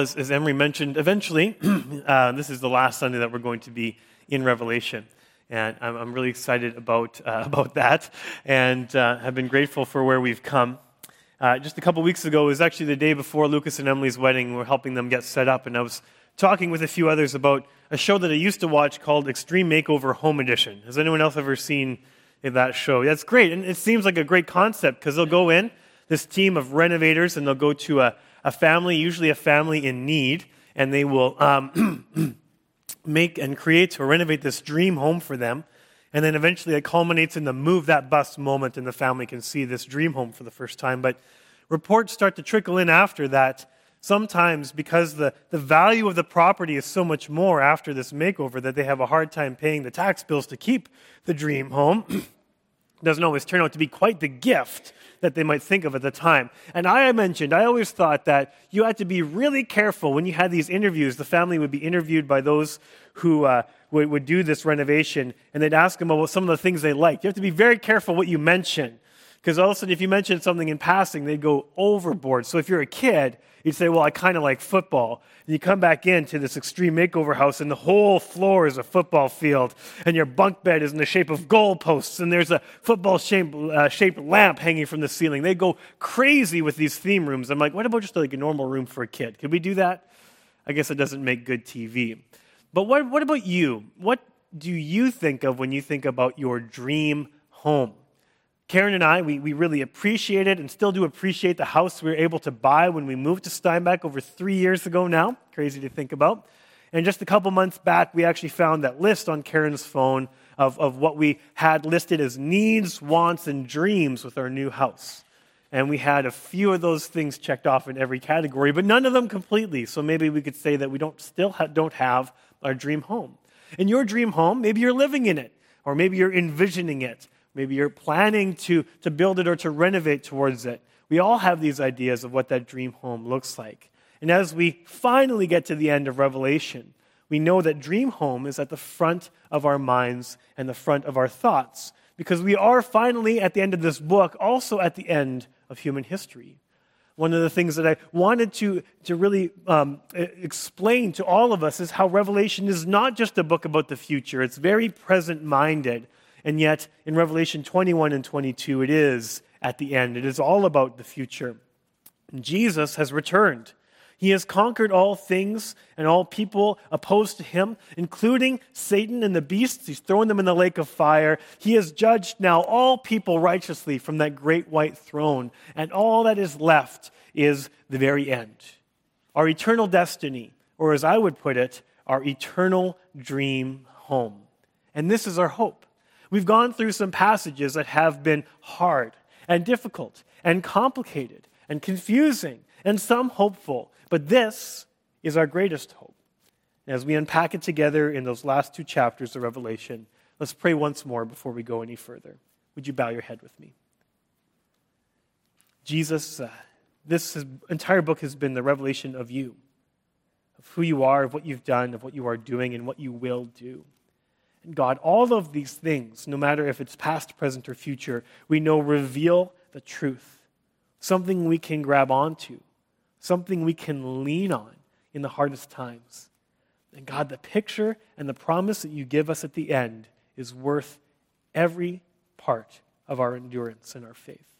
as Emery mentioned, eventually, this is the last Sunday that we're going to be in Revelation. And I'm really excited about that, and have been grateful for where we've come. Just a couple weeks ago, it was actually the day before Lucas and Emily's wedding. We're helping them get set up, and I was talking with a few others about a show that I used to watch called Extreme Makeover: Home Edition. Has anyone else ever seen that show? That's great, and it seems like a great concept, because they'll go in, this team of renovators, and they'll go to a family, usually a family in need, and they will make and create or renovate this dream home for them, and then eventually it culminates in the move that bus moment, and the family can see this dream home for the first time. But reports start to trickle in after that, sometimes because the value of the property is so much more after this makeover that they have a hard time paying the tax bills to keep the dream home. Doesn't always turn out to be quite the gift that they might think of at the time. And I always thought that you had to be really careful when you had these interviews. The family would be interviewed by those who would do this renovation, and they'd ask them about some of the things they liked. You have to be very careful what you mention, because all of a sudden, if you mention something in passing, they'd go overboard. So if you're a kid, you'd say, well, I kind of like football. And you come back into this extreme makeover house, and the whole floor is a football field, and your bunk bed is in the shape of goalposts, and there's a football-shaped lamp hanging from the ceiling. They go crazy with these theme rooms. I'm like, what about just like a normal room for a kid? Could we do that? I guess it doesn't make good TV. But what about you? What do you think of when you think about your dream home? Karen and I, we really appreciated and still do appreciate the house we were able to buy when we moved to Steinbach over 3 years ago now. Crazy to think about. And just a couple months back, we actually found that list on Karen's phone of what we had listed as needs, wants, and dreams with our new house. And we had a few of those things checked off in every category, but none of them completely. So maybe we could say that we don't have our dream home. And your dream home, maybe you're living in it, or maybe you're envisioning it. Maybe you're planning to build it or to renovate towards it. We all have these ideas of what that dream home looks like. And as we finally get to the end of Revelation, we know that dream home is at the front of our minds and the front of our thoughts, because we are finally, at the end of this book, also at the end of human history. One of the things that I wanted to really explain to all of us is how Revelation is not just a book about the future. It's very present-minded. And yet, in Revelation 21 and 22, it is at the end. It is all about the future. Jesus has returned. He has conquered all things and all people opposed to him, including Satan and the beasts. He's thrown them in the lake of fire. He has judged now all people righteously from that great white throne. And all that is left is the very end. Our eternal destiny, or as I would put it, our eternal dream home. And this is our hope. We've gone through some passages that have been hard and difficult and complicated and confusing and some hopeful, but this is our greatest hope. As we unpack it together in those last two chapters of Revelation, let's pray once more before we go any further. Would you bow your head with me? Jesus, this entire book has been the revelation of you, of who you are, of what you've done, of what you are doing, and what you will do. And God, all of these things, no matter if it's past, present, or future, we know reveal the truth, something we can grab onto, something we can lean on in the hardest times. And God, the picture and the promise that you give us at the end is worth every part of our endurance and our faith.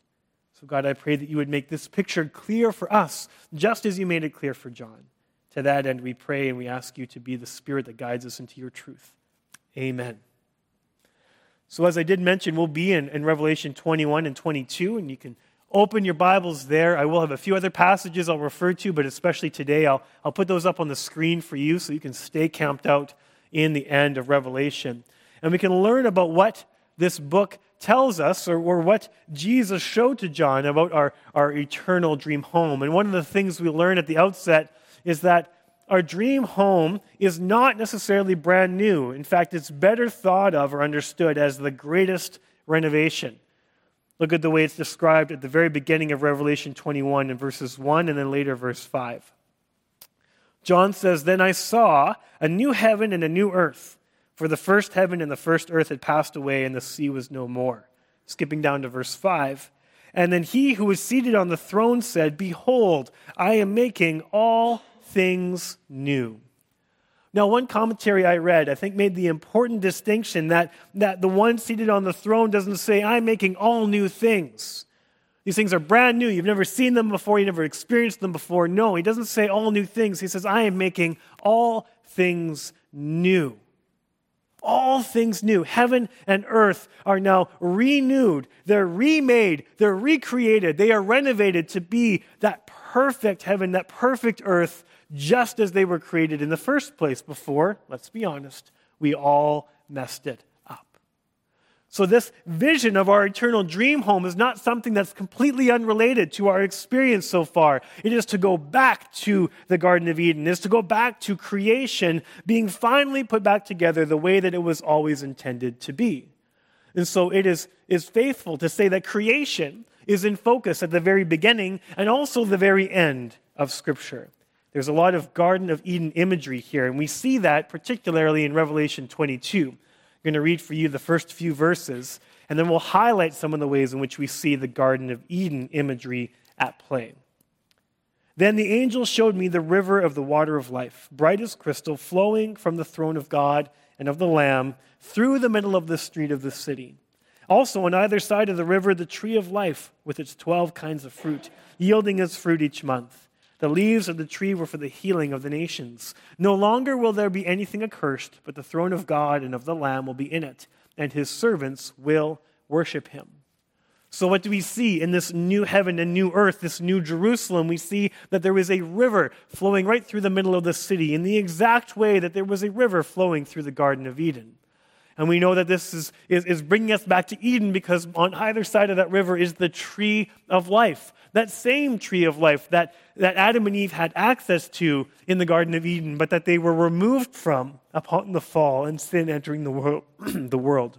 So God, I pray that you would make this picture clear for us, just as you made it clear for John. To that end, we pray and we ask you to be the Spirit that guides us into your truth. Amen. So as I did mention, we'll be in Revelation 21 and 22, and you can open your Bibles there. I will have a few other passages I'll refer to, but especially today, I'll put those up on the screen for you so you can stay camped out in the end of Revelation. And we can learn about what this book tells us or what Jesus showed to John about our eternal dream home. And one of the things we learn at the outset is that our dream home is not necessarily brand new. In fact, it's better thought of or understood as the greatest renovation. Look at the way it's described at the very beginning of Revelation 21 in verses 1 and then later verse 5. John says, "Then I saw a new heaven and a new earth, for the first heaven and the first earth had passed away and the sea was no more." Skipping down to verse 5. "And then he who was seated on the throne said, 'Behold, I am making all things new. Now, one commentary I read, I think, made the important distinction that the one seated on the throne doesn't say, I'm making all new things. These things are brand new. You've never seen them before. You never experienced them before. No, he doesn't say all new things. He says, I am making all things new. All things new. Heaven and earth are now renewed. They're remade. They're recreated. They are renovated to be that perfect heaven, that perfect earth, just as they were created in the first place before, let's be honest, we all messed it up. So this vision of our eternal dream home is not something that's completely unrelated to our experience so far. It is to go back to the Garden of Eden. It is to go back to creation being finally put back together the way that it was always intended to be. And so it is faithful to say that creation is in focus at the very beginning and also the very end of Scripture. There's a lot of Garden of Eden imagery here, and we see that particularly in Revelation 22. I'm going to read for you the first few verses, and then we'll highlight some of the ways in which we see the Garden of Eden imagery at play. Then the angel showed me the river of the water of life, bright as crystal, flowing from the throne of God and of the Lamb through the middle of the street of the city. Also on either side of the river, the tree of life with its 12 kinds of fruit, yielding its fruit each month. The leaves of the tree were for the healing of the nations. No longer will there be anything accursed, but the throne of God and of the Lamb will be in it, and his servants will worship him. So what do we see in this new heaven and new earth, this new Jerusalem? We see that there is a river flowing right through the middle of the city in the exact way that there was a river flowing through the Garden of Eden. And we know that this is bringing us back to Eden because on either side of that river is the tree of life. That same tree of life that Adam and Eve had access to in the Garden of Eden, but that they were removed from upon the fall and sin entering the world.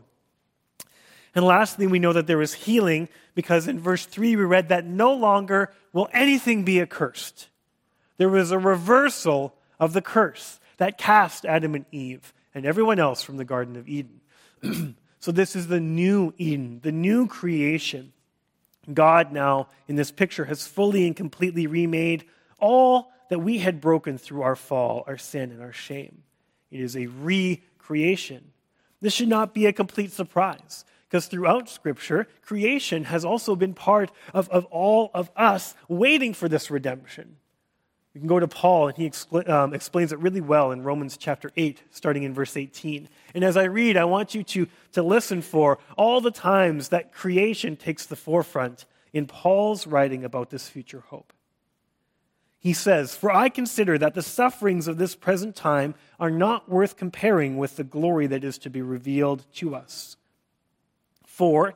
And lastly, we know that there is healing because in verse 3 we read that no longer will anything be accursed. There was a reversal of the curse that cast Adam and Eve and everyone else from the Garden of Eden. So this is the new Eden, the new creation. God now, in this picture, has fully and completely remade all that we had broken through our fall, our sin, and our shame. It is a recreation. This should not be a complete surprise, because throughout Scripture, creation has also been part of all of us waiting for this redemption. You can go to Paul, and he explains it really well in Romans chapter 8, starting in verse 18. And as I read, I want you to listen for all the times that creation takes the forefront in Paul's writing about this future hope. He says, "For I consider that the sufferings of this present time are not worth comparing with the glory that is to be revealed to us. For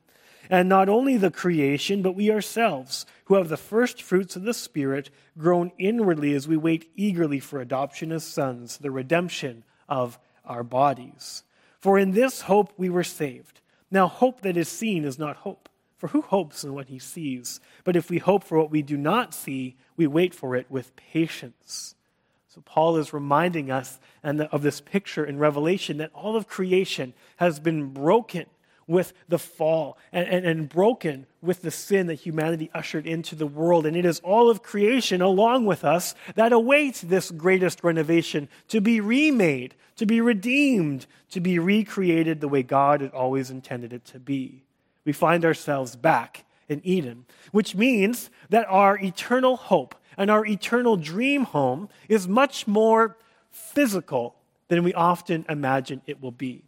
And not only the creation, but we ourselves, who have the first fruits of the Spirit, grown inwardly as we wait eagerly for adoption as sons, the redemption of our bodies. For in this hope we were saved. Now hope that is seen is not hope, for who hopes in what he sees? But if we hope for what we do not see, we wait for it with patience." So Paul is reminding us of this picture in Revelation that all of creation has been broken with the fall and broken with the sin that humanity ushered into the world. And it is all of creation along with us that awaits this greatest renovation to be remade, to be redeemed, to be recreated the way God had always intended it to be. We find ourselves back in Eden, which means that our eternal hope and our eternal dream home is much more physical than we often imagine it will be.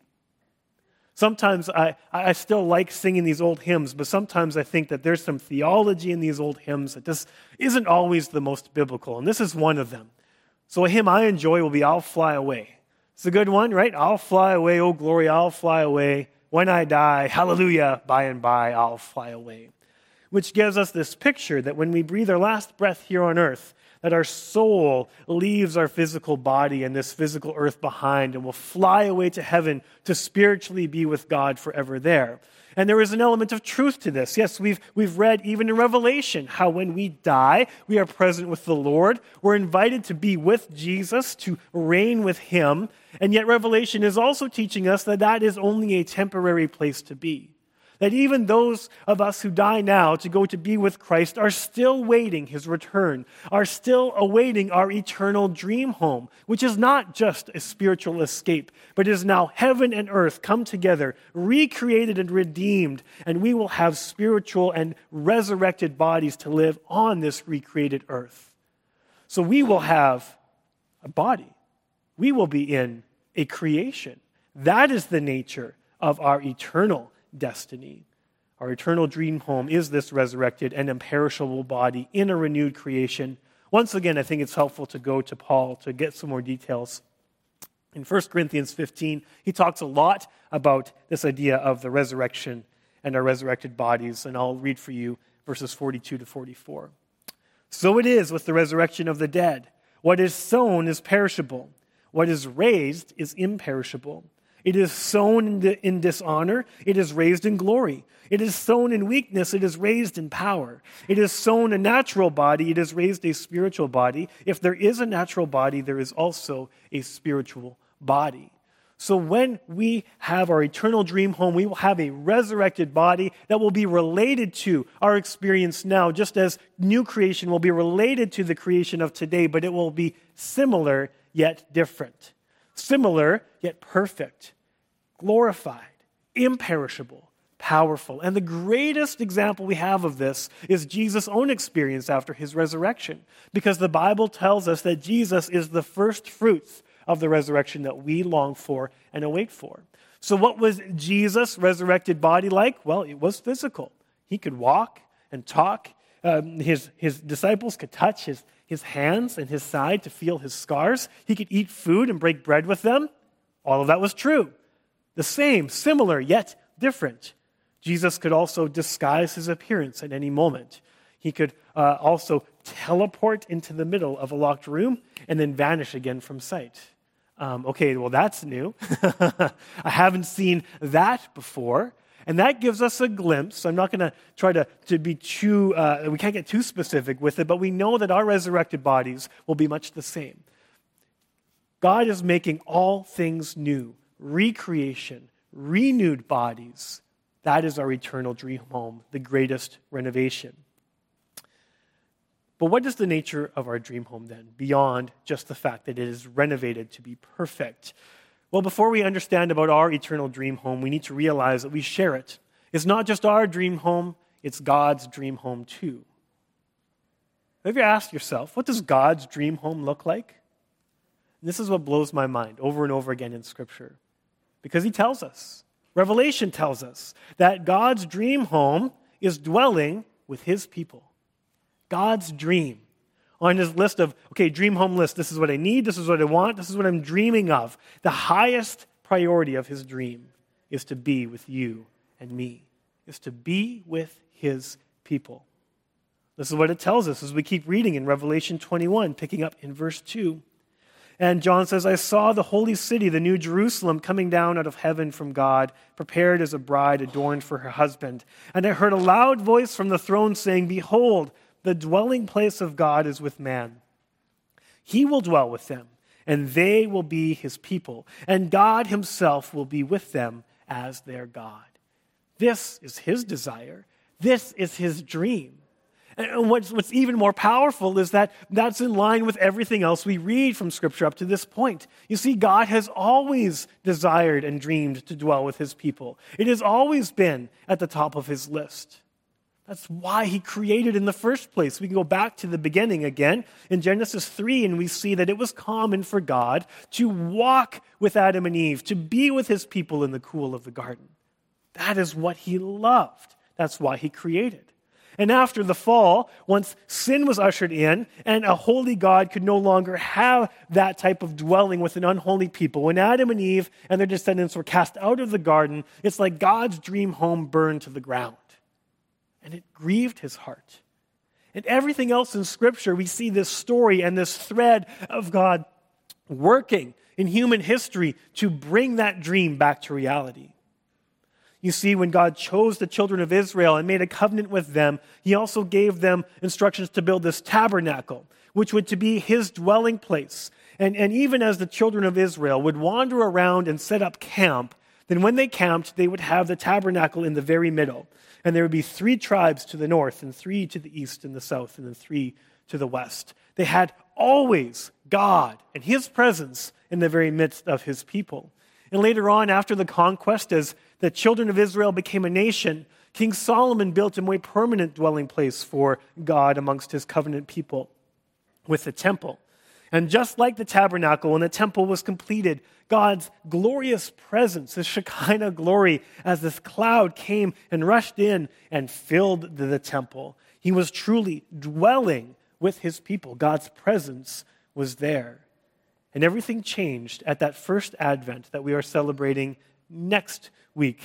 Sometimes I still like singing these old hymns, but sometimes I think that there's some theology in these old hymns that just isn't always the most biblical, and this is one of them. So a hymn I enjoy will be, "I'll Fly Away." It's a good one, right? I'll fly away, oh glory, I'll fly away. When I die, hallelujah, by and by, I'll fly away. Which gives us this picture that when we breathe our last breath here on earth, that our soul leaves our physical body and this physical earth behind and will fly away to heaven to spiritually be with God forever there. And there is an element of truth to this. Yes, we've read even in Revelation how when we die, we are present with the Lord. We're invited to be with Jesus, to reign with him. And yet Revelation is also teaching us that that is only a temporary place to be. That even those of us who die now to go to be with Christ are still waiting his return, are still awaiting our eternal dream home, which is not just a spiritual escape, but is now heaven and earth come together, recreated and redeemed, and we will have spiritual and resurrected bodies to live on this recreated earth. So we will have a body. We will be in a creation. That is the nature of our eternal destiny. Our eternal dream home is this resurrected and imperishable body in a renewed creation. Once again, I think it's helpful to go to Paul to get some more details. In 1 Corinthians 15, he talks a lot about this idea of the resurrection and our resurrected bodies, and I'll read for you verses 42 to 44. So it is with the resurrection of the dead. What is sown is perishable. What is raised is imperishable. It is sown in dishonor, it is raised in glory. It is sown in weakness, it is raised in power. It is sown a natural body, it is raised a spiritual body. If there is a natural body, there is also a spiritual body. So when we have our eternal dream home, we will have a resurrected body that will be related to our experience now, just as new creation will be related to the creation of today, but it will be similar yet different. Similar, yet perfect, glorified, imperishable, powerful. And the greatest example we have of this is Jesus' own experience after his resurrection, because the Bible tells us that Jesus is the first fruits of the resurrection that we long for and await for. So what was Jesus' resurrected body like? Well, it was physical. He could walk and talk. His disciples could touch his hands and his side to feel his scars. He could eat food and break bread with them. All of that was true. The same, similar, yet different. Jesus could also disguise his appearance at any moment. He could also teleport into the middle of a locked room and then vanish again from sight. Okay, well, that's new. I haven't seen that before. And that gives us a glimpse. I'm not going to try to be too, we can't get too specific with it, but we know that our resurrected bodies will be much the same. God is making all things new, recreation, renewed bodies. That is our eternal dream home, the greatest renovation. But what is the nature of our dream home then, beyond just the fact that it is renovated to be perfect? Well, before we understand about our eternal dream home, we need to realize that we share it. It's not just our dream home, it's God's dream home too. Have you asked yourself, what does God's dream home look like? And this is what blows my mind over and over again in Scripture. Because he tells us, Revelation tells us, that God's dream home is dwelling with his people. God's dream. On his list of, okay, dream home list, this is what I need, this is what I want, this is what I'm dreaming of. The highest priority of his dream is to be with you and me, is to be with his people. This is what it tells us as we keep reading in Revelation 21, picking up in verse 2. And John says, I saw the holy city, the New Jerusalem, coming down out of heaven from God, prepared as a bride adorned for her husband. And I heard a loud voice from the throne saying, Behold, the dwelling place of God is with man. He will dwell with them, and they will be his people, and God himself will be with them as their God. This is his desire. This is his dream. And what's even more powerful is that that's in line with everything else we read from Scripture up to this point. You see, God has always desired and dreamed to dwell with his people. It has always been at the top of his list. That's why he created in the first place. We can go back to the beginning again in Genesis 3, and we see that it was common for God to walk with Adam and Eve, to be with his people in the cool of the garden. That is what he loved. That's why he created. And after the fall, once sin was ushered in, and a holy God could no longer have that type of dwelling with an unholy people, when Adam and Eve and their descendants were cast out of the garden, it's like God's dream home burned to the ground. And it grieved his heart. In everything else in Scripture, we see this story and this thread of God working in human history to bring that dream back to reality. You see, when God chose the children of Israel and made a covenant with them, he also gave them instructions to build this tabernacle, which would to be his dwelling place. And even as the children of Israel would wander around and set up camp, then when they camped, they would have the tabernacle in the very middle. And there would be 3 tribes to the north and 3 to the east and the south and then 3 to the west. They had always God and his presence in the very midst of his people. And later on, after the conquest, as the children of Israel became a nation, King Solomon built a more permanent dwelling place for God amongst his covenant people with the temple. And just like the tabernacle, when the temple was completed, God's glorious presence, his Shekinah glory, as this cloud came and rushed in and filled the temple. He was truly dwelling with his people. God's presence was there. And everything changed at that first Advent that we are celebrating next week.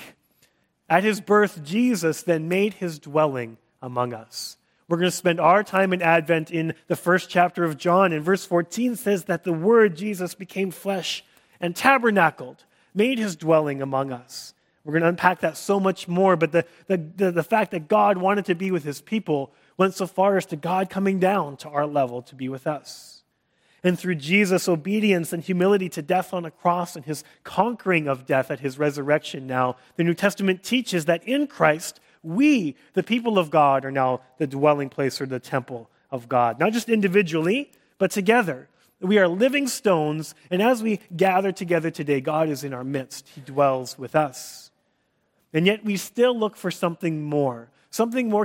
At his birth, Jesus then made his dwelling among us. We're going to spend our time in Advent in the first chapter of John. And verse 14 says that the Word, Jesus, became flesh and tabernacled, made his dwelling among us. We're going to unpack that so much more, but the fact that God wanted to be with his people went so far as to God coming down to our level to be with us. And through Jesus' obedience and humility to death on a cross and his conquering of death at his resurrection now, the New Testament teaches that in Christ, we, the people of God, are now the dwelling place or the temple of God. Not just individually, but together. We are living stones, and as we gather together today, God is in our midst. He dwells with us. And yet we still look for something more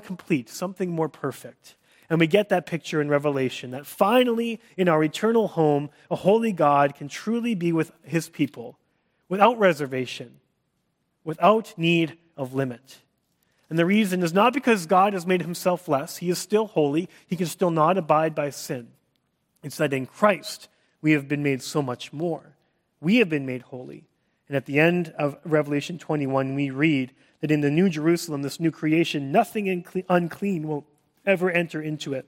complete, something more perfect. And we get that picture in Revelation that finally, in our eternal home, a holy God can truly be with his people without reservation, without need of limit. And the reason is not because God has made himself less. He is still holy. He can still not abide by sin. It's that in Christ, we have been made so much more. We have been made holy. And at the end of Revelation 21, we read that in the New Jerusalem, this new creation, nothing unclean will ever enter into it,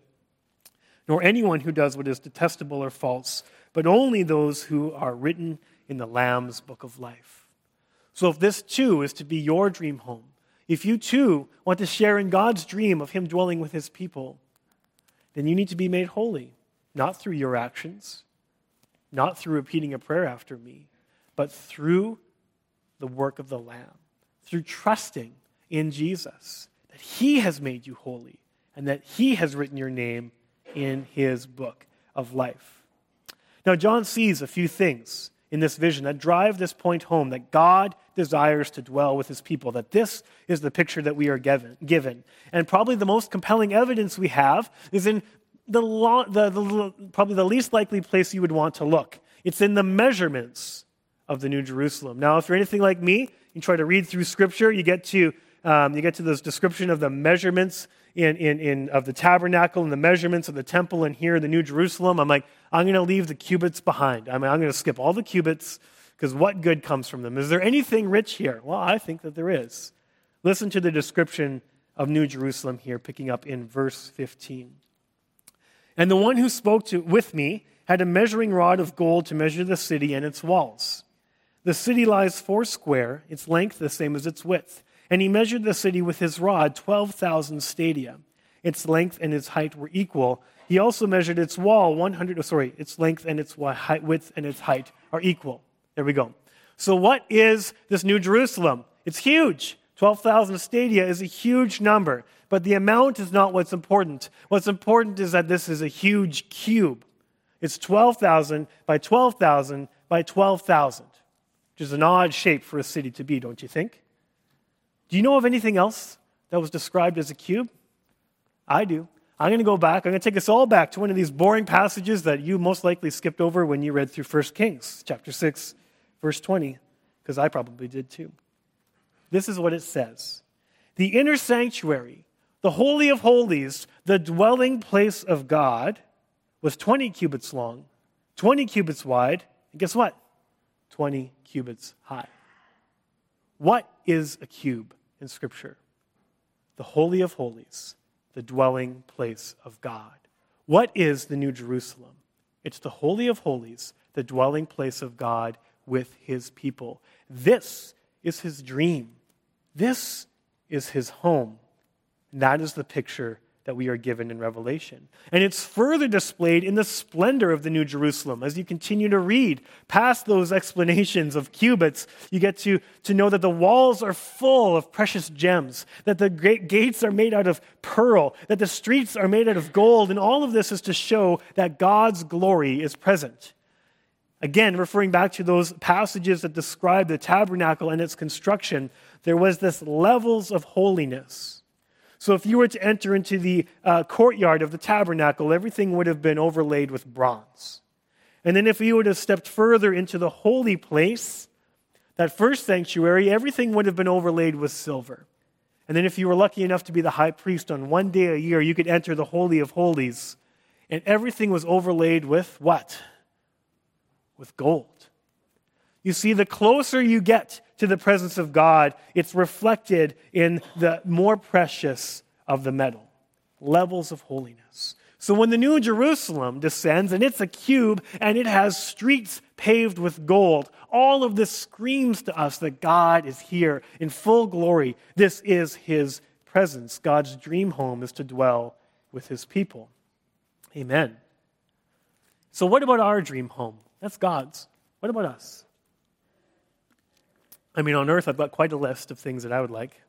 nor anyone who does what is detestable or false, but only those who are written in the Lamb's book of life. So if this too is to be your dream home, if you too want to share in God's dream of him dwelling with his people, then you need to be made holy, not through your actions, not through repeating a prayer after me, but through the work of the Lamb, through trusting in Jesus, that he has made you holy and that he has written your name in his book of life. Now, John sees a few things in this vision that drive this point home, that God desires to dwell with his people, that this is the picture that we are given. And probably the most compelling evidence we have is in probably the least likely place you would want to look. It's in the measurements of the New Jerusalem. Now, if you're anything like me, you try to read through Scripture, you get to this description of the measurements of the tabernacle and the measurements of the temple, and here the New Jerusalem. I'm like, I'm going to leave the cubits behind. I'm going to skip all the cubits, because what good comes from them? Is there anything rich here? Well, I think that there is. Listen to the description of New Jerusalem here, picking up in verse 15. And the one who spoke with me had a measuring rod of gold to measure the city and its walls. The city lies 4 square, its length the same as its width. And he measured the city with his rod, 12,000 stadia. Its length and its height were equal. He also measured its wall, its length and its width and its height are equal. There we go. So what is this New Jerusalem? It's huge. 12,000 stadia is a huge number, but the amount is not what's important. What's important is that this is a huge cube. It's 12,000 by 12,000 by 12,000, which is an odd shape for a city to be, don't you think? Do you know of anything else that was described as a cube? I do. I'm going to go back. I'm going to take us all back to one of these boring passages that you most likely skipped over when you read through 1 Kings chapter 6, verse 20, because I probably did too. This is what it says. The inner sanctuary, the Holy of Holies, the dwelling place of God, was 20 cubits long, 20 cubits wide, and guess what? 20 cubits high. What is a cube in Scripture? The Holy of Holies, the dwelling place of God. What is the New Jerusalem? It's the Holy of Holies, the dwelling place of God with his people. This is his dream. This is his home. And that is the picture that we are given in Revelation. And it's further displayed in the splendor of the New Jerusalem. As you continue to read past those explanations of cubits, you get to know that the walls are full of precious gems, that the great gates are made out of pearl, that the streets are made out of gold, and all of this is to show that God's glory is present. Again, referring back to those passages that describe the tabernacle and its construction, there was this levels of holiness. So if you were to enter into the courtyard of the tabernacle, everything would have been overlaid with bronze. And then if you would have stepped further into the holy place, that first sanctuary, everything would have been overlaid with silver. And then if you were lucky enough to be the high priest on one day a year, you could enter the Holy of Holies, and everything was overlaid with what? With gold. You see, the closer you get to the presence of God, it's reflected in the more precious of the metal, levels of holiness. So when the New Jerusalem descends, and it's a cube, and it has streets paved with gold, all of this screams to us that God is here in full glory. This is his presence. God's dream home is to dwell with his people. Amen. So what about our dream home? That's God's. What about us? I mean, on earth, I've got quite a list of things that I would like.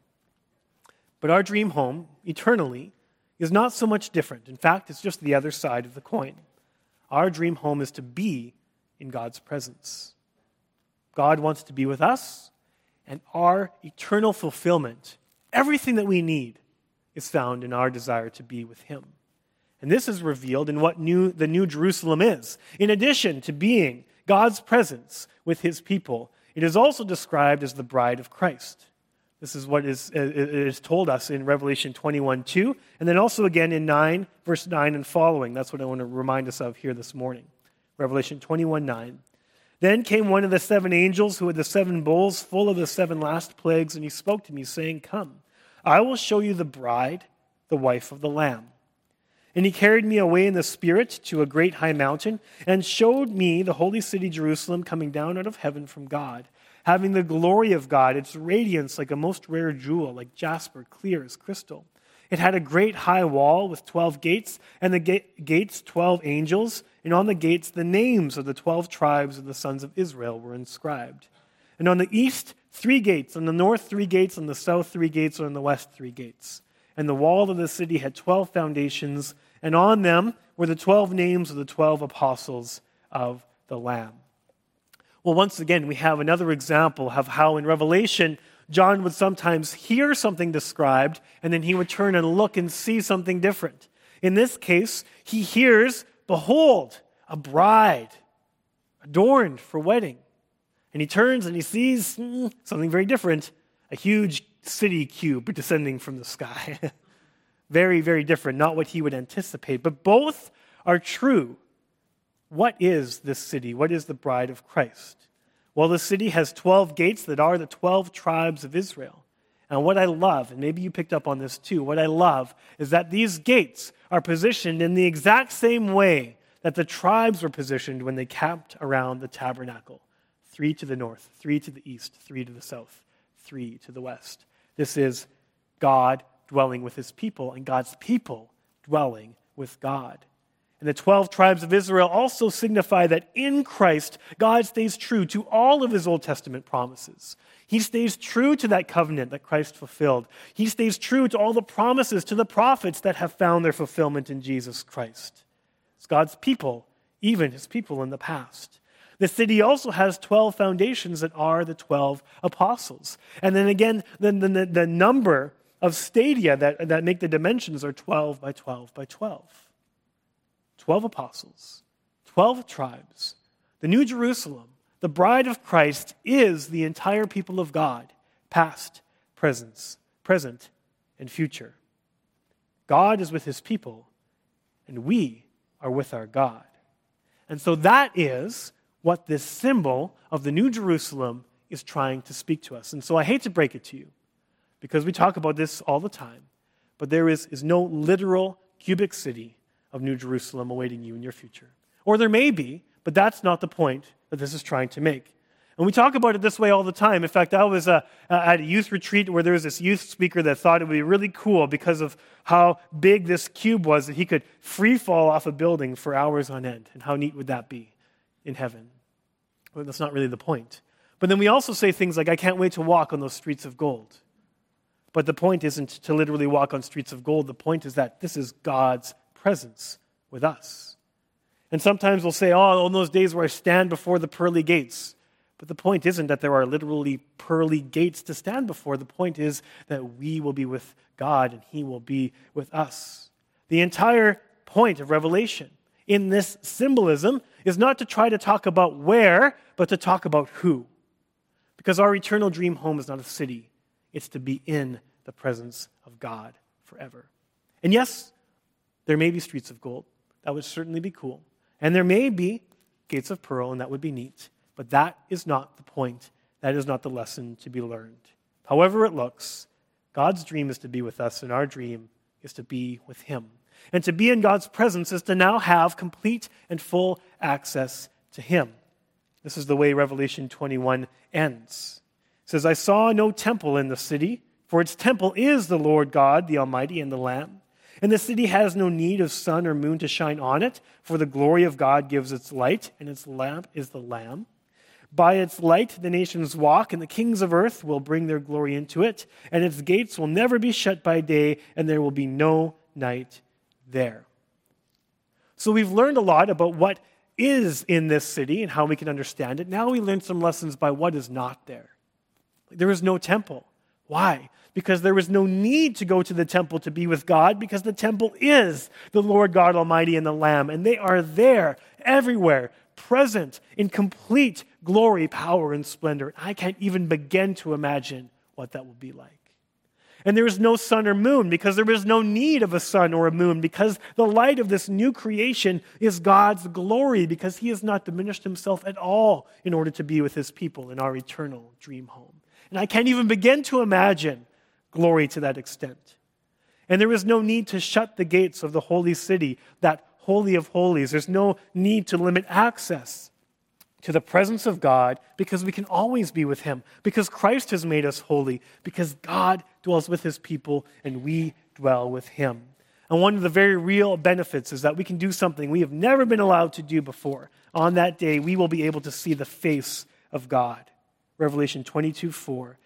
But our dream home, eternally, is not so much different. In fact, it's just the other side of the coin. Our dream home is to be in God's presence. God wants to be with us, and our eternal fulfillment, everything that we need, is found in our desire to be with him. And this is revealed in what the New Jerusalem is. In addition to being God's presence with his people, it is also described as the bride of Christ. This is what is told us in Revelation 21:2, and then also again in 9, verse 9 and following. That's what I want to remind us of here this morning. Revelation 21:9. Then came one of the seven angels who had the seven bowls full of the seven last plagues, and he spoke to me, saying, "Come, I will show you the bride, the wife of the Lamb." And he carried me away in the Spirit to a great high mountain and showed me the holy city Jerusalem coming down out of heaven from God, having the glory of God, its radiance like a most rare jewel, like jasper, clear as crystal. It had a great high wall with 12 gates, and the gates 12 angels, and on the gates the names of the 12 tribes of the sons of Israel were inscribed. And on the east, 3 gates, on the north 3 gates, on the south 3 gates, and on the west 3 gates. And the wall of the city had 12 foundations, and on them were the 12 names of the 12 apostles of the Lamb. Well, once again, we have another example of how in Revelation, John would sometimes hear something described, and then he would turn and look and see something different. In this case, he hears, "Behold, a bride adorned for wedding." And he turns and he sees something very different, a huge city cube descending from the sky. Very, very different, not what he would anticipate. But both are true. What is this city? What is the bride of Christ? Well, the city has 12 gates that are the 12 tribes of Israel. And what I love, and maybe you picked up on this too, what I love is that these gates are positioned in the exact same way that the tribes were positioned when they camped around the tabernacle. 3 to the north, 3 to the east, 3 to the south, 3 to the west. This is God dwelling with his people, and God's people dwelling with God. And the 12 tribes of Israel also signify that in Christ, God stays true to all of his Old Testament promises. He stays true to that covenant that Christ fulfilled. He stays true to all the promises to the prophets that have found their fulfillment in Jesus Christ. It's God's people, even his people in the past. The city also has 12 foundations that are the 12 apostles. And then again, the number of stadia that make the dimensions are 12 by 12 by 12. 12 apostles, 12 tribes. The New Jerusalem, the bride of Christ, is the entire people of God, past, present, and future. God is with his people, and we are with our God. And so that is what this symbol of the New Jerusalem is trying to speak to us. And so I hate to break it to you, because we talk about this all the time. but there is no literal cubic city of New Jerusalem awaiting you in your future. Or there may be, but that's not the point that this is trying to make. And we talk about it this way all the time. In fact, I was at a youth retreat where there was this youth speaker that thought it would be really cool because of how big this cube was that he could free fall off a building for hours on end. And how neat would that be in heaven? Well, that's not really the point. But then we also say things like, I can't wait to walk on those streets of gold. But the point isn't to literally walk on streets of gold. The point is that this is God's presence with us. And sometimes we'll say, oh, on those days where I stand before the pearly gates. But the point isn't that there are literally pearly gates to stand before. The point is that we will be with God and he will be with us. The entire point of Revelation in this symbolism is not to try to talk about where, but to talk about who. Because our eternal dream home is not a city. It's to be in the presence of God forever. And yes, there may be streets of gold. That would certainly be cool. And there may be gates of pearl, and that would be neat. But that is not the point. That is not the lesson to be learned. However it looks, God's dream is to be with us, and our dream is to be with him. And to be in God's presence is to now have complete and full access to him. This is the way Revelation 21 ends. It says, I saw no temple in the city, for its temple is the Lord God, the Almighty, and the Lamb. And the city has no need of sun or moon to shine on it, for the glory of God gives its light, and its lamp is the Lamb. By its light the nations walk, and the kings of earth will bring their glory into it, and its gates will never be shut by day, and there will be no night there. So we've learned a lot about what is in this city and how we can understand it. Now we learn some lessons by what is not there. There is no temple. Why? Because there is no need to go to the temple to be with God, because the temple is the Lord God Almighty and the Lamb, and they are there everywhere, present in complete glory, power, and splendor. I can't even begin to imagine what that will be like. And there is no sun or moon, because there is no need of a sun or a moon, because the light of this new creation is God's glory, because he has not diminished himself at all in order to be with his people in our eternal dream home. And I can't even begin to imagine glory to that extent. And there is no need to shut the gates of the holy city, that holy of holies. There's no need to limit access to the presence of God, because we can always be with him, because Christ has made us holy, because God dwells with his people and we dwell with him. And one of the very real benefits is that we can do something we have never been allowed to do before. On that day, we will be able to see the face of God. Revelation 22:4.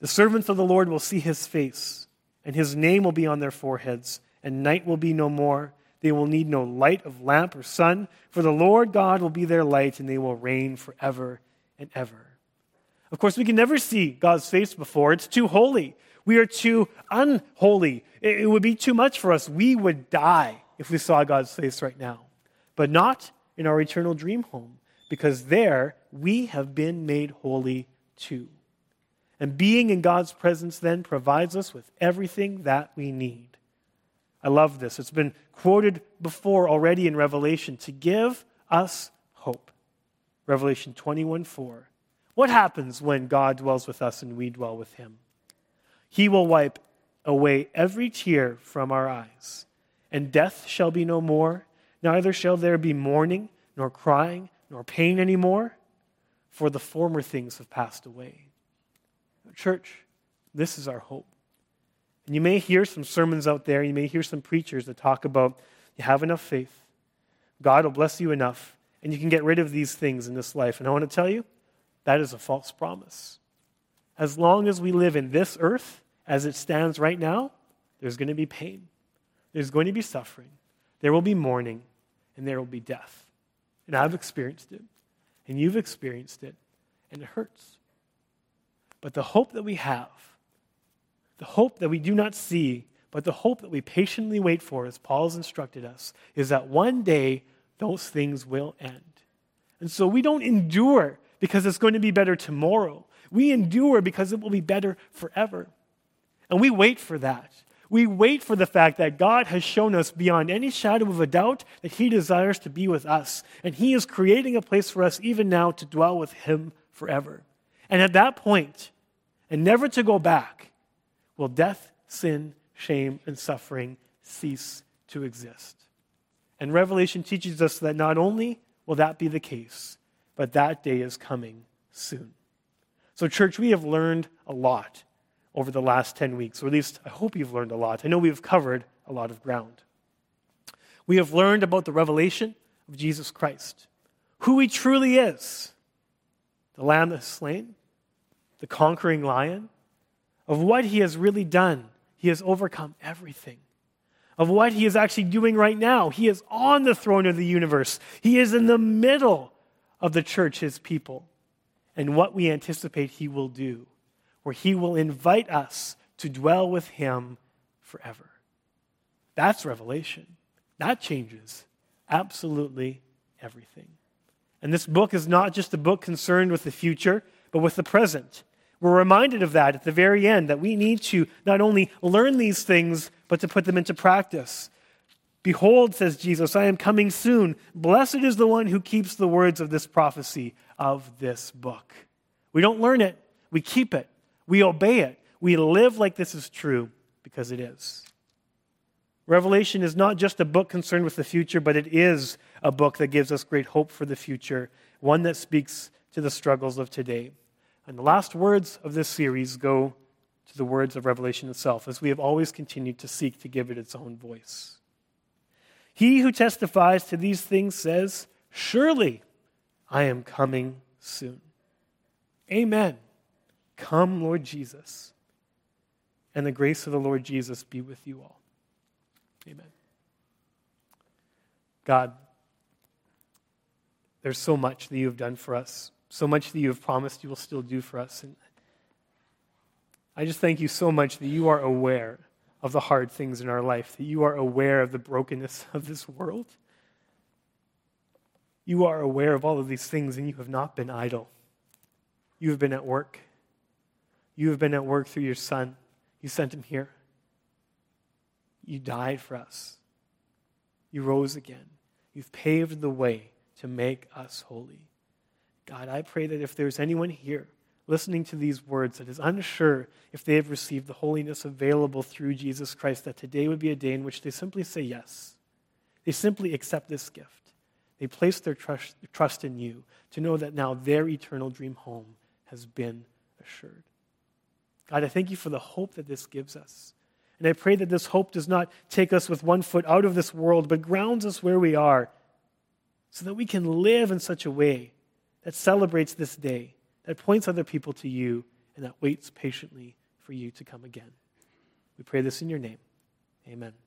The servants of the Lord will see his face, and his name will be on their foreheads, and night will be no more. They will need no light of lamp or sun, for the Lord God will be their light, and they will reign forever and ever. Of course, we can never see God's face before. It's too holy. We are too unholy. It would be too much for us. We would die if we saw God's face right now, but not in our eternal dream home, because there we have been made holy too. And being in God's presence then provides us with everything that we need. I love this. It's been quoted before already in Revelation to give us hope. Revelation 21:4. What happens when God dwells with us and we dwell with him? He will wipe away every tear from our eyes, and death shall be no more, neither shall there be mourning, nor crying, nor pain anymore, for the former things have passed away. Church, this is our hope. And you may hear some sermons out there, you may hear some preachers that talk about you have enough faith, God will bless you enough, and you can get rid of these things in this life. And I want to tell you, that is a false promise. As long as we live in this earth, as it stands right now, there's going to be pain, there's going to be suffering, there will be mourning, and there will be death. And I've experienced it, and you've experienced it, and it hurts. But the hope that we have, the hope that we do not see, but the hope that we patiently wait for, as Paul's instructed us, is that one day those things will end. And so we don't endure because it's going to be better tomorrow. We endure because it will be better forever. And we wait for that. We wait for the fact that God has shown us beyond any shadow of a doubt that he desires to be with us. And he is creating a place for us even now to dwell with him forever. And at that point, and never to go back, will death, sin, shame, and suffering cease to exist. And Revelation teaches us that not only will that be the case, but that day is coming soon. So church, we have learned a lot over the last 10 weeks, or at least I hope you've learned a lot. I know we've covered a lot of ground. We have learned about the revelation of Jesus Christ, who he truly is, the Lamb that's slain, the conquering lion, of what he has really done. He has overcome everything. Of what he is actually doing right now. He is on the throne of the universe. He is in the middle of the church, his people, and what we anticipate he will do, where he will invite us to dwell with him forever. That's Revelation. That changes absolutely everything. And this book is not just a book concerned with the future, but with the present. We're reminded of that at the very end, that we need to not only learn these things, but to put them into practice. Behold, says Jesus, I am coming soon. Blessed is the one who keeps the words of this prophecy, of this book. We don't learn it. We keep it. We obey it. We live like this is true, because it is. Revelation is not just a book concerned with the future, but it is a book that gives us great hope for the future, one that speaks to the struggles of today. And the last words of this series go to the words of Revelation itself, as we have always continued to seek to give it its own voice. He who testifies to these things says, surely I am coming soon. Amen. Come, Lord Jesus. And the grace of the Lord Jesus be with you all. Amen. God, there's so much that you have done for us, so much that you have promised you will still do for us. And I just thank you so much that you are aware of the hard things in our life, that you are aware of the brokenness of this world. You are aware of all of these things, and you have not been idle. You have been at work. You have been at work through your Son. You sent him here. You died for us. You rose again. You've paved the way to make us holy. God, I pray that if there's anyone here listening to these words that is unsure if they have received the holiness available through Jesus Christ, that today would be a day in which they simply say yes. They simply accept this gift. They place their trust in you to know that now their eternal dream home has been assured. God, I thank you for the hope that this gives us. And I pray that this hope does not take us with one foot out of this world, but grounds us where we are so that we can live in such a way that celebrates this day, that points other people to you, and that waits patiently for you to come again. We pray this in your name. Amen.